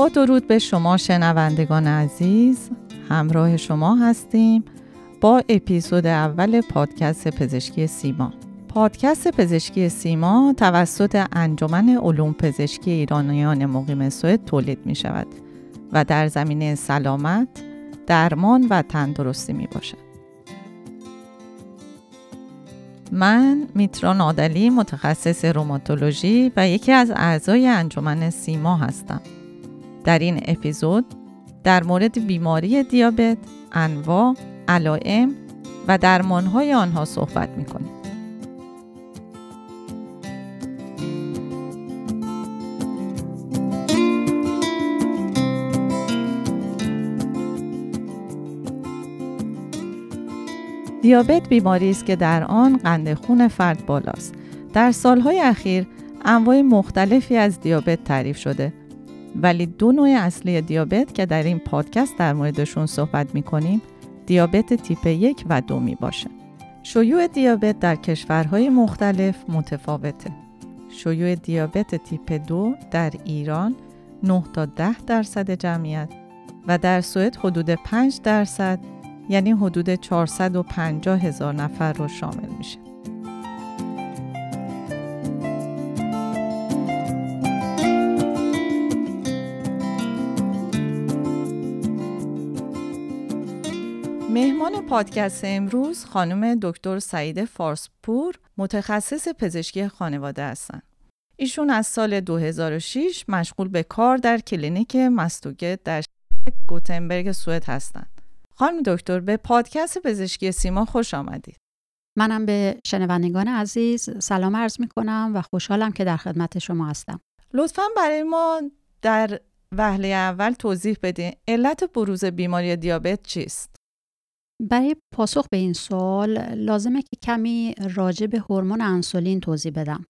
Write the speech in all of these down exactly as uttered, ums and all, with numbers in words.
با درود به شما شنوندگان عزیز، همراه شما هستیم با اپیزود اول پادکست پزشکی سیما. پادکست پزشکی سیما توسط انجمن علوم پزشکی ایرانیان مقیم سوئد تولید می شود و در زمینه سلامت، درمان و تندرستی می باشد. من میترا نادعلی، متخصص روماتولوژی و یکی از اعضای انجمن سیما هستم. در این اپیزود در مورد بیماری دیابت، انواع، علائم و درمان‌های آنها صحبت می‌کنیم. دیابت بیماری است که در آن قند خون فرد بالاست. در سالهای اخیر انواع مختلفی از دیابت تعریف شده، ولی دو نوع اصلی دیابت که در این پادکست در موردشون صحبت می‌کنیم، دیابت تیپ یک و دو می باشه. شیوع دیابت در کشورهای مختلف متفاوته. شیوع دیابت تیپ دو در ایران نه تا ده درصد جمعیت و در سوئد حدود پنج درصد، یعنی حدود چهارصد و پنجاه هزار نفر رو شامل میشه. مهمان پادکست امروز خانم دکتر سعیده فارسپور، متخصص پزشکی خانواده هستند. ایشون از سال دو هزار و شش مشغول به کار در کلینیک مستوگه در شهر گوتنبرگ سوئد هستند. خانم دکتر، به پادکست پزشکی سیما خوش آمدید. منم به شنوندگان عزیز سلام عرض می کنم و خوشحالم که در خدمت شما هستم. لطفاً برای ما در وهله اول توضیح بدین علت بروز بیماری دیابت چیست؟ برای پاسخ به این سوال لازمه که کمی راجع به هورمون انسولین توضیح بدم.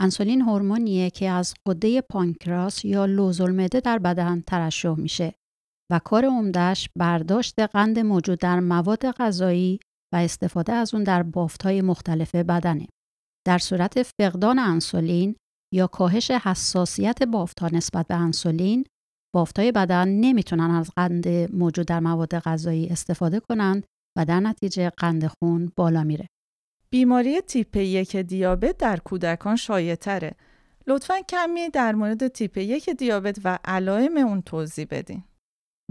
انسولین هورمونیه که از غده پانکراس یا لوزالمعده در بدن ترشح میشه و کار عمده‌اش برداشت قند موجود در مواد غذایی و استفاده از اون در بافت‌های مختلف بدنه. در صورت فقدان انسولین یا کاهش حساسیت بافت‌ها نسبت به انسولین، بافت‌های بدن نمیتونن از قند موجود در مواد غذایی استفاده کنند و در نتیجه قند خون بالا میره. بیماری تیپ یک دیابت در کودکان شایع‌تره. لطفاً کمی در مورد تیپ یک دیابت و علائم اون توضیح بدین.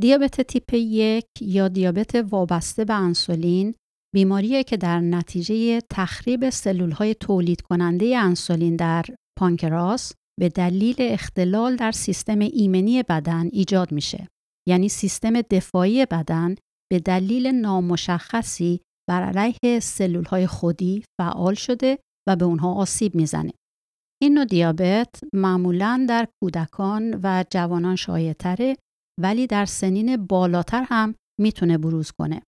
دیابت تیپ یک یا دیابت وابسته به انسولین بیماریه که در نتیجه تخریب سلول‌های تولید کننده انسولین در پانکراس به دلیل اختلال در سیستم ایمنی بدن ایجاد میشه. یعنی سیستم دفاعی بدن به دلیل نامشخصی بر علیه سلول‌های خودی فعال شده و به اونها آسیب میزنه. این نوع دیابت معمولاً در کودکان و جوانان شایع‌تره، ولی در سنین بالاتر هم میتونه بروز کنه.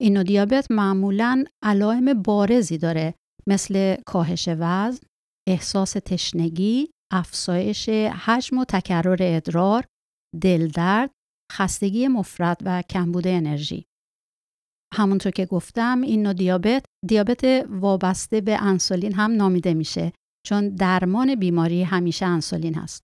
این نوع دیابت معمولاً علائم بارزی داره، مثل کاهش وزن، احساس تشنگی، افزایش حجم و تکرار ادرار، دلدرد، خستگی مفرط و کمبود انرژی. همونطور که گفتم این نوع دیابت، دیابت وابسته به انسولین هم نامیده میشه، چون درمان بیماری همیشه انسولین هست.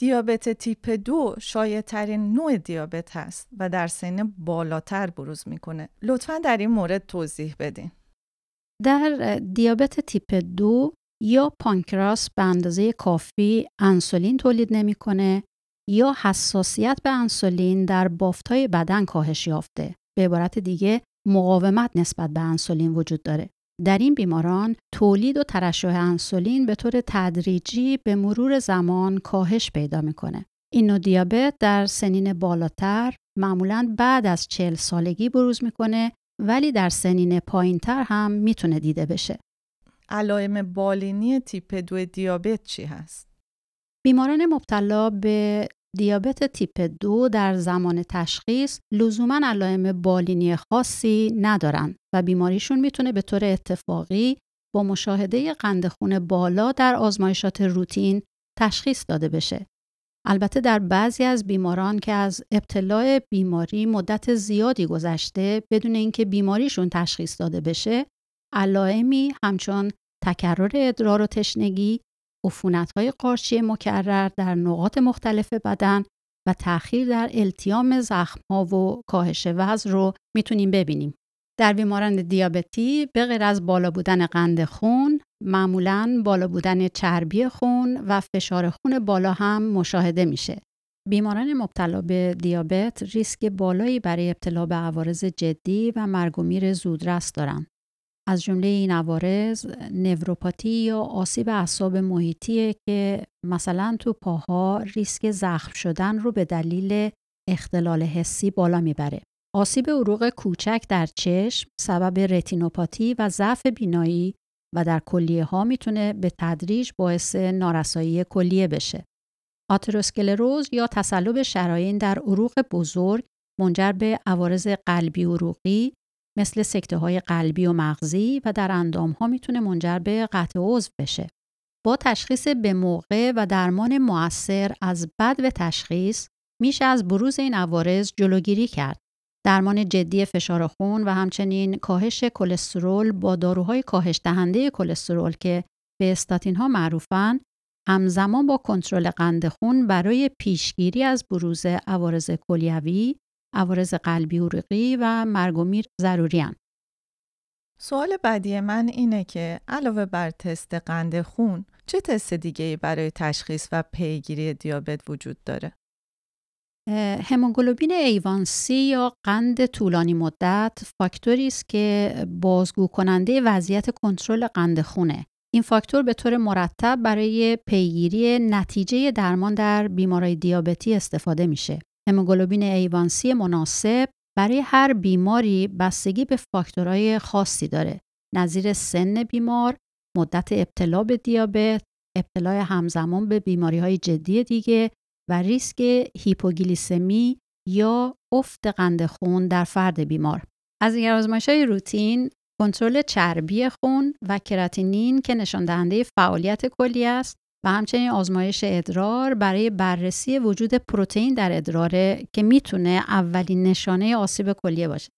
دیابت تیپ دو شایع‌ترین نوع دیابت هست و در سن بالاتر بروز میکنه. لطفاً در این مورد توضیح بدین. در دیابت تیپ دو یا پانکراس به اندازه کافی انسولین تولید نمیکنه یا حساسیت به انسولین در بافت‌های بدن کاهش یافته. به عبارت دیگه مقاومت نسبت به انسولین وجود داره. در این بیماران تولید و ترشح انسولین به طور تدریجی به مرور زمان کاهش پیدا میکنه. این نوع دیابت در سنین بالاتر معمولاً بعد از چهل سالگی بروز میکنه، ولی در سنین پایینتر هم میتونه دیده بشه. علائم بالینی تیپ دو دیابت چی هست؟ بیماران مبتلا به دیابت تیپ دو در زمان تشخیص لزوماً علائم بالینی خاصی ندارن و بیماریشون میتونه به طور اتفاقی با مشاهده قند خون بالا در آزمایشات روتین تشخیص داده بشه. البته در بعضی از بیماران که از ابتلا بیماری مدت زیادی گذشته بدون اینکه بیماریشون تشخیص داده بشه، علائمی همچون تکرار ادرار و تشنگی عفونت‌های قارچی مکرر در نقاط مختلف بدن و تأخیر در التیام زخم‌ها و کاهش وزن رو میتونیم ببینیم. در بیماران دیابتی به غیر از بالا بودن قند خون، معمولاً بالا بودن چربی خون و فشار خون بالا هم مشاهده میشه. بیماران مبتلا به دیابت ریسک بالایی برای ابتلا به عوارض جدی و مرگ و میر زودرس دارند. از جمله این عوارض نوروپاتی یا آسیب اعصاب محیطیه که مثلا تو پاها ریسک زخم شدن رو به دلیل اختلال حسی بالا میبره. آسیب عروق کوچک در چشم سبب رتینوپاتی و ضعف بینایی و در کلیه ها میتونه به تدریج باعث نارسایی کلیه بشه. آتروسکلروز یا تصلب شریان در عروق بزرگ منجر به عوارض قلبی عروقی مثل سکته‌های قلبی و مغزی و در اندام‌ها میتونه منجر به قطع عضو بشه. با تشخیص به موقع و درمان مؤثر از بدو تشخیص میشه از بروز این عوارض جلوگیری کرد. درمان جدی فشار خون و همچنین کاهش کلسترول با داروهای کاهش دهنده کلسترول که به استاتین‌ها معروفن، همزمان با کنترل قند خون برای پیشگیری از بروز عوارض کلیوی، عوارض قلبی عروقی و مرگ و میر ضروری هستند. سوال بعدی من اینه که علاوه بر تست قند خون چه تست دیگه‌ای برای تشخیص و پیگیری دیابت وجود داره؟ هموگلوبین ای وان سی یا قند طولانی مدت فاکتوری است که بازگو کننده وضعیت کنترل قند خونه. این فاکتور به طور مرتب برای پیگیری نتیجه درمان در بیماری دیابتی استفاده میشه. هموگلوبین ای وان سی مناسب برای هر بیماری بستگی به فاکتورهای خاصی داره، نظیر سن بیمار، مدت ابتلا به دیابت، ابتلا همزمان به بیماری‌های جدی دیگه و ریسک هیپوگلیسمی یا افت قند خون در فرد بیمار. از دیگر آزمایش‌های روتین، کنترل چربی خون و کراتینین که نشان دهنده فعالیت کلیه است و همچنین آزمایش ادرار برای بررسی وجود پروتئین در ادراره که میتونه اولین نشانه آسیب کلیه باشه.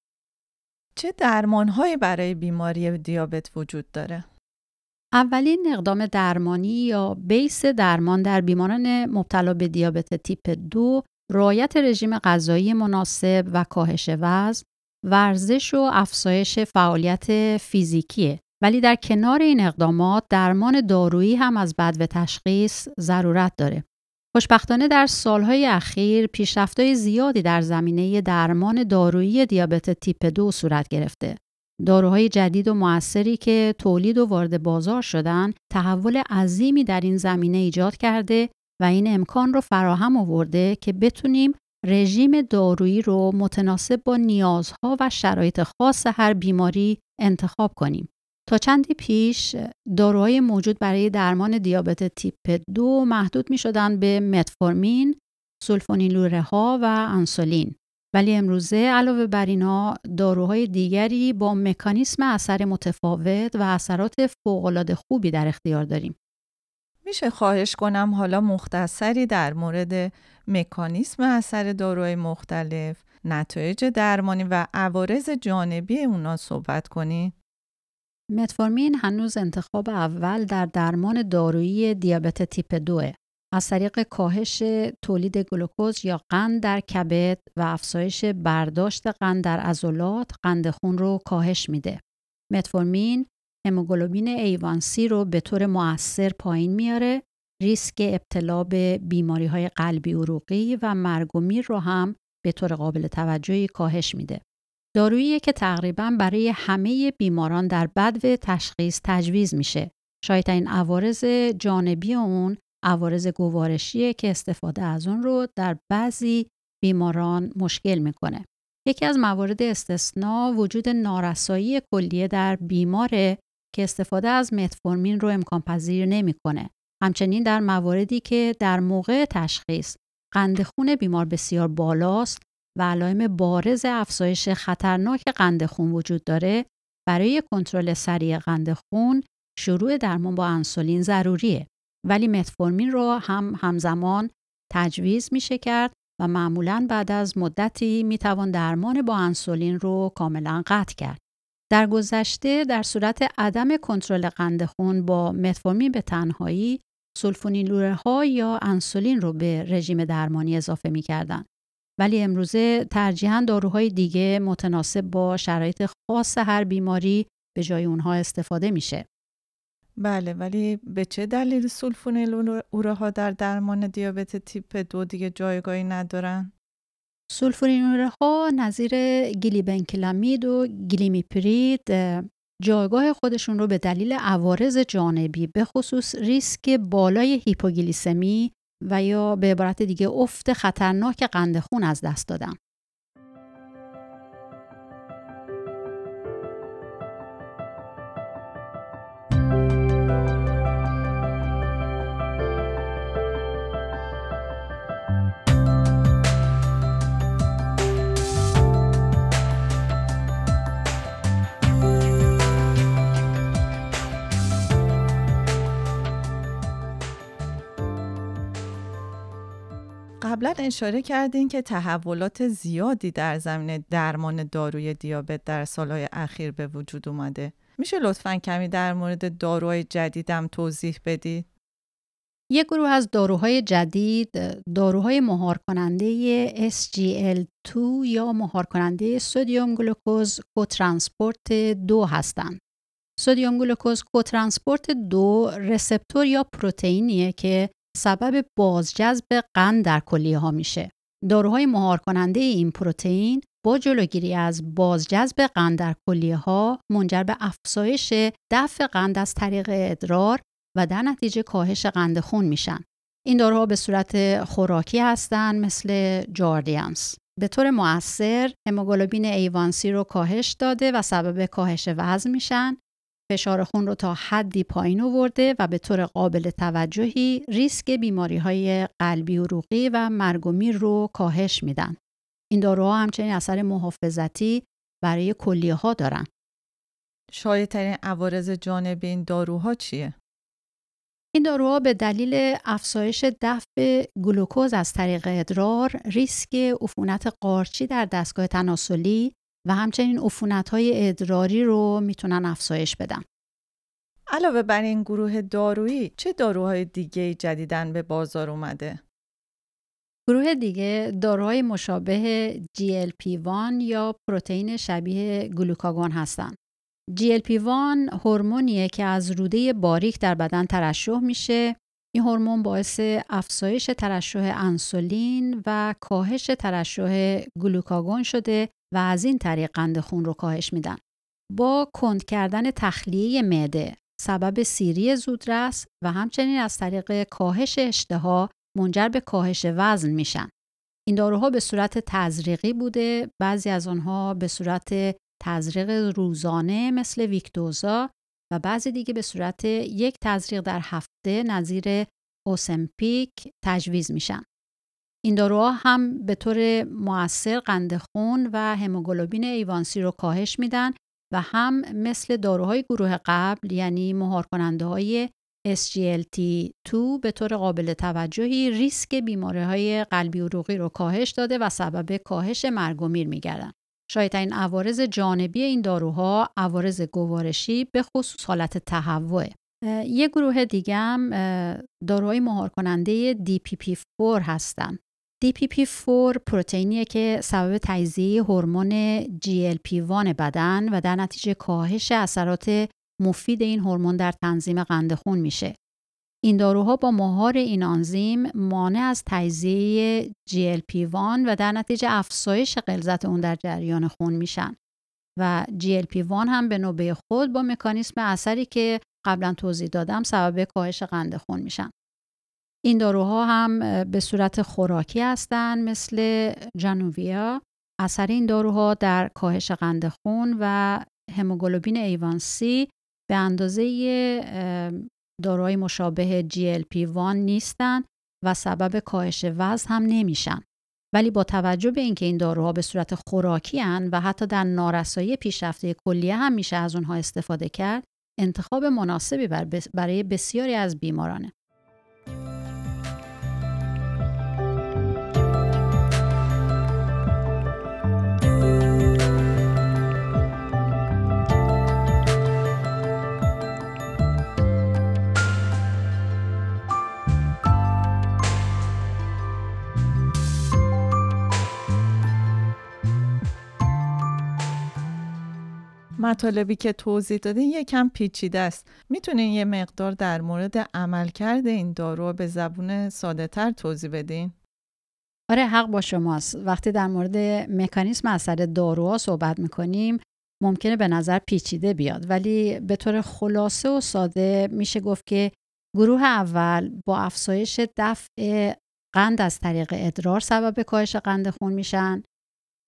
چه درمان‌هایی برای بیماری دیابت وجود داره؟ اولین اقدام درمانی یا بیس درمان در بیماران مبتلا به دیابت تیپ دو رعایت رژیم غذایی مناسب و کاهش وزن، ورزش و افزایش فعالیت فیزیکیه. ولی در کنار این اقدامات درمان دارویی هم از بدو تشخیص ضرورت داره. خوشبختانه در سالهای اخیر پیشرفت‌های زیادی در زمینه درمان دارویی دیابت تیپ دو صورت گرفته. داروهای جدید و مؤثری که تولید و وارد بازار شدن تحول عظیمی در این زمینه ایجاد کرده و این امکان رو فراهم آورده که بتونیم رژیم دارویی رو متناسب با نیازها و شرایط خاص هر بیماری انتخاب کنیم. تا چندی پیش داروهای موجود برای درمان دیابت تیپ دو محدود می شدن به متفورمین، سولفونیلورها و انسولین. ولی امروزه علاوه بر اینا داروهای دیگری با مکانیسم اثر متفاوت و اثرات فوق‌العاده خوبی در اختیار داریم. میشه خواهش کنم حالا مختصری در مورد مکانیسم اثر داروهای مختلف، نتایج درمانی و عوارض جانبی اونا صحبت کنی؟ متفورمین هنوز انتخاب اول در درمان دارویی دیابت تیپ دوه. از طریق کاهش تولید گلوکوز یا قند در کبد و افزایش برداشت قند در عضلات، قند خون رو کاهش میده. متفورمین هموگلوبین ای وان سی رو به طور مؤثر پایین میاره، ریسک ابتلا به بیماری‌های قلبی عروقی و مرگ و میر رو هم به طور قابل توجهی کاهش میده. دارویی که تقریباً برای همه بیماران در بدو تشخیص تجویز میشه. شاید این عوارض جانبی اون عوارض گوارشیه که استفاده از اون رو در بعضی بیماران مشکل میکنه. یکی از موارد استثنا وجود نارسایی کلیه در بیماره که استفاده از متفورمین رو امکان پذیر نمیکنه. همچنین در مواردی که در موقع تشخیص قند خون بیمار بسیار بالاست و علائم بارز افزایش خطرناک قند خون وجود داره، برای کنترل سریع قند خون شروع درمان با انسولین ضروریه. ولی متفورمین رو هم همزمان تجویز میشه کرد و معمولاً بعد از مدتی میتوان درمان با انسولین رو کاملاً قطع کرد. در گذشته در صورت عدم کنترل قند خون با متفورمین به تنهایی سولفونیلورها یا انسولین رو به رژیم درمانی اضافه می‌کردن. ولی امروزه ترجیحاً داروهای دیگه متناسب با شرایط خاص هر بیماری به جای اونها استفاده میشه. بله، ولی به چه دلیل سولفونیلورها در درمان دیابت تیپ دو دیگه جایگاهی ندارن؟ سولفونیلورها نظیر گلیبنکلامید و گلیمپرید جایگاه خودشون رو به دلیل عوارض جانبی به خصوص ریسک بالای هیپوگلیسمی و یا به عبارت دیگه افت خطرناک قند خون از دست دادن. قبلا اشاره کردین که تحولات زیادی در زمینه درمان داروی دیابت در سالهای اخیر به وجود اومده. میشه لطفاً کمی در مورد داروهای جدیدم توضیح بدید؟ یک گروه از داروهای جدید داروهای مهارکننده اس جی ال تی دو یا مهارکننده سدیم گلوکوز کوترانسپورت دو هستند. سدیم گلوکوز کوترانسپورت دو رسپتور یا پروتئینیه که سبب بازجذب قند در کلیه ها میشه. داروهای مهار کننده این پروتئین با جلوگیری از بازجذب قند در کلیه ها منجر به افزایش دفع قند از طریق ادرار و در نتیجه کاهش قند خون میشن. این داروها به صورت خوراکی هستند، مثل جاردیانس. به طور مؤثر هموگلوبین ای وان سی رو کاهش داده و سبب کاهش وزن میشن. فشار خون رو تا حدی پایین آورده و به طور قابل توجهی ریسک بیماری‌های قلبی و عروقی و مرگ و میر رو کاهش میدن. این داروها همچنین اثر محافظتی برای کلیه‌ها دارن. شایع‌ترین عوارض جانبی این داروها چیه؟ این داروها به دلیل افزایش دفع گلوکوز از طریق ادرار، ریسک عفونت قارچی در دستگاه تناسلی و همچنین عفونت‌های ادراری رو میتونن افزایش بدن. علاوه بر این گروه دارویی، چه داروهای دیگه جدیداً به بازار اومده؟ گروه دیگه داروهای مشابه جی ال پی وان یا پروتئین شبیه گلوکاگون هستن. جی ال پی وان هورمونیه که از روده باریک در بدن ترشح میشه. این هورمون باعث افزایش ترشح انسولین و کاهش ترشح گلوکاگون شده و از این طریق قند خون رو کاهش میدن. با کند کردن تخلیه معده سبب سیری زودرس و همچنین از طریق کاهش اشتها منجر به کاهش وزن میشن. این داروها به صورت تزریقی بوده، بعضی از آنها به صورت تزریق روزانه مثل ویکتوزا و بعضی دیگه به صورت یک تزریق در هفته نظیر اوزمپیک تجویز میشن. این داروها هم به طور مؤثر قند خون و هموگلوبین ایوانسی رو کاهش میدن و هم مثل داروهای گروه قبل، یعنی مهارکننده های اس جی ال تی دو، به طور قابل توجهی ریسک بیماری های قلبی و عروقی رو کاهش داده و سبب کاهش مرگ و میر میگردن. شاید این عوارض جانبی این داروها عوارض گوارشی به خصوص حالت تهوع. یک گروه دیگه هم داروهای مهارکننده دی پی پی فور هستن. دی پی پی فور پروتئینیه که سبب تجزیه هورمون جی ال پی وان بدن و در نتیجه کاهش اثرات مفید این هورمون در تنظیم قند خون میشه. این داروها با مهار این آنزیم مانع از تجزیه جی ال پی وان و در نتیجه افزایش غلظت اون در جریان خون میشن و جی ال پی وان هم به نوبه خود با مکانیسم اثری که قبلا توضیح دادم سبب کاهش قند خون میشن. این داروها هم به صورت خوراکی هستند، مثل جانوویا. اثر این داروها در کاهش قند خون و هموگلوبین ایوانسی به اندازه داروهای مشابه جی ال پی وان نیستن و سبب کاهش وزن هم نمیشن. ولی با توجه به اینکه این داروها به صورت خوراکی ان و حتی در نارسایی پیشرفته کلیه هم میشه از اونها استفاده کرد، انتخاب مناسبی بر بس برای بسیاری از بیمارانه. مطالبی که توضیح دادین یکم پیچیده است. میتونین یه مقدار در مورد عملکرد این دارو به زبون ساده‌تر توضیح بدین؟ آره، حق با شماست. وقتی در مورد مکانیزم اثر داروها صحبت میکنیم ممکنه به نظر پیچیده بیاد، ولی به طور خلاصه و ساده میشه گفت که گروه اول با افزایش دفع قند از طریق ادرار سبب کاهش قند خون میشن.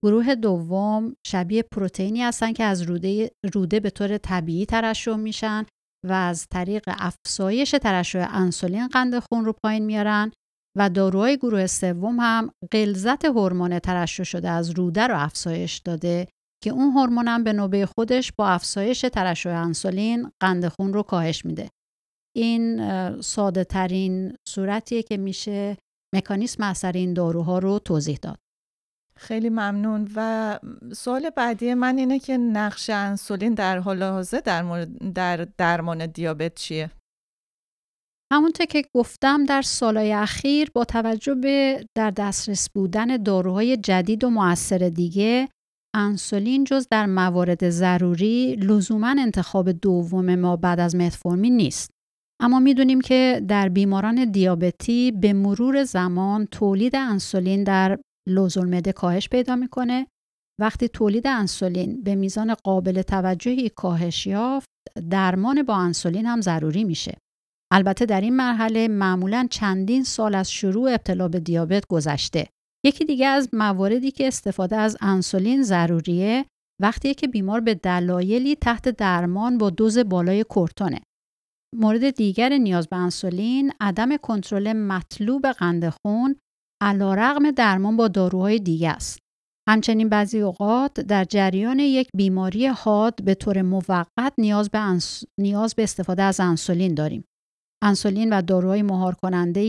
گروه دوم شبیه پروتئینی هستن که از روده روده به طور طبیعی ترشح میشن و از طریق افزایش ترشح انسولین قند خون رو پایین میارن. و داروهای گروه سوم هم غلظت هورمون ترشح شده از روده رو افزایش داده که اون هورمون هم به نوبه خودش با افزایش ترشح انسولین قند خون رو کاهش میده. این ساده ترین صورتیه که میشه مکانیسم اثر این داروها رو توضیح داد. خیلی ممنون. و سوال بعدی من اینه که نقش انسولین در حال حاضر در مورد در درمان دیابت چیه؟ همونطور که گفتم در سالهای اخیر با توجه به در دسترس بودن داروهای جدید و مؤثر دیگه، انسولین جز در موارد ضروری لزوما انتخاب دوم ما بعد از متفورمین نیست. اما میدونیم که در بیماران دیابتی به مرور زمان تولید انسولین در لوزالمعده کاهش پیدا میکنه. وقتی تولید انسولین به میزان قابل توجهی کاهش یافت، درمان با انسولین هم ضروری میشه. البته در این مرحله معمولاً چندین سال از شروع ابتلا به دیابت گذشته. یکی دیگه از مواردی که استفاده از انسولین ضروریه، وقتی که بیمار به دلایلی تحت درمان با دوز بالای کورتونه. مورد دیگر نیاز به انسولین، عدم کنترل مطلوب قند خون علیرغم درمان با داروهای دیگه است. همچنین بعضی اوقات در جریان یک بیماری حاد به طور موقت نیاز به انس... نیاز به استفاده از انسولین داریم. انسولین و داروهای مهار کننده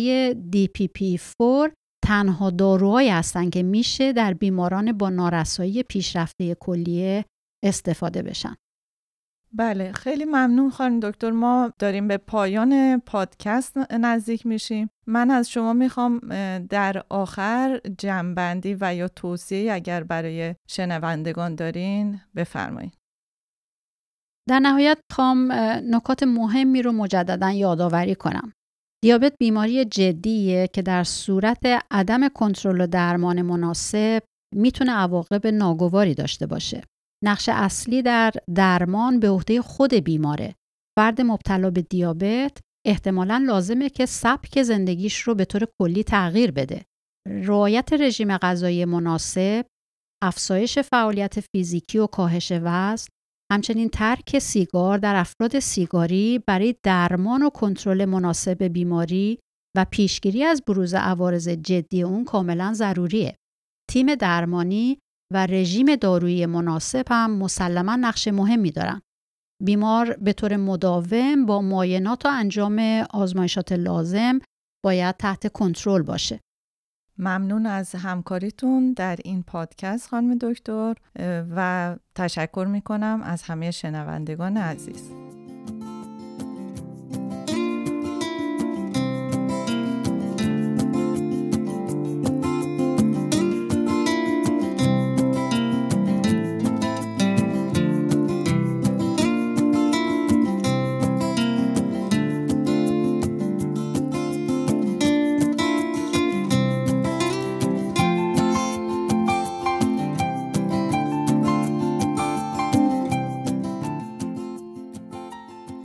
دی پی پی فور تنها داروهایی هستند که میشه در بیماران با نارسایی پیشرفته کلیه استفاده بشن. بله، خیلی ممنون خانم دکتر. ما داریم به پایان پادکست نزدیک میشیم. من از شما میخوام در آخر جمع‌بندی و یا توصیه اگر برای شنوندگان دارین بفرمایید. در نهایت میخوام نکات مهمی رو مجددا یادآوری کنم. دیابت بیماری جدیه که در صورت عدم کنترل و درمان مناسب میتونه عواقب ناگواری داشته باشه. نقش اصلی در درمان به عهده خود بیماره. فرد مبتلا به دیابت احتمالاً لازمه که سبک زندگیش رو به طور کلی تغییر بده. رعایت رژیم غذایی مناسب، افزایش فعالیت فیزیکی و کاهش وزن، همچنین ترک سیگار در افراد سیگاری برای درمان و کنترل مناسب بیماری و پیشگیری از بروز عوارض جدی اون کاملاً ضروریه. تیم درمانی و رژیم دارویی مناسب هم مسلماً نقش مهمی دارن. بیمار به طور مداوم با معاینات و انجام آزمایشات لازم باید تحت کنترل باشه. ممنون از همکاریتون در این پادکست خانم دکتر و تشکر میکنم از همه شنوندگان عزیز.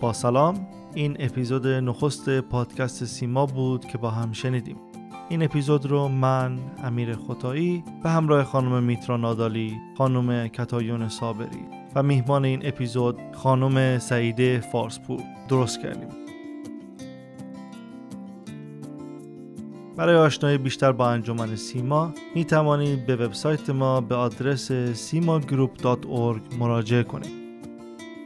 با سلام، این اپیزود نخست پادکست سیما بود که با هم شنیدیم. این اپیزود رو من امیر خطایی به همراه خانم میترا نادعلی، خانم کتایون سابری و میهمان این اپیزود خانم سعیده فارسپور درست کردیم. برای آشنایی بیشتر با انجمن سیما می توانید به وبسایت ما به آدرس سیماگروپ دات اورگ مراجعه کنید.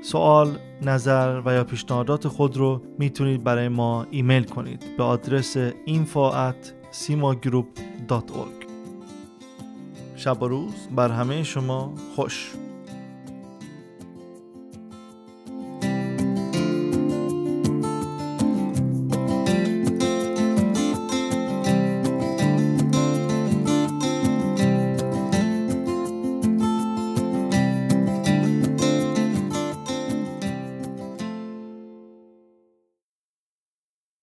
سوال، نظر و یا پیشنهادات خود رو میتونید برای ما ایمیل کنید به آدرس اینفو ات سیماگروپ دات اورگ. شب و روز بر همه شما خوش.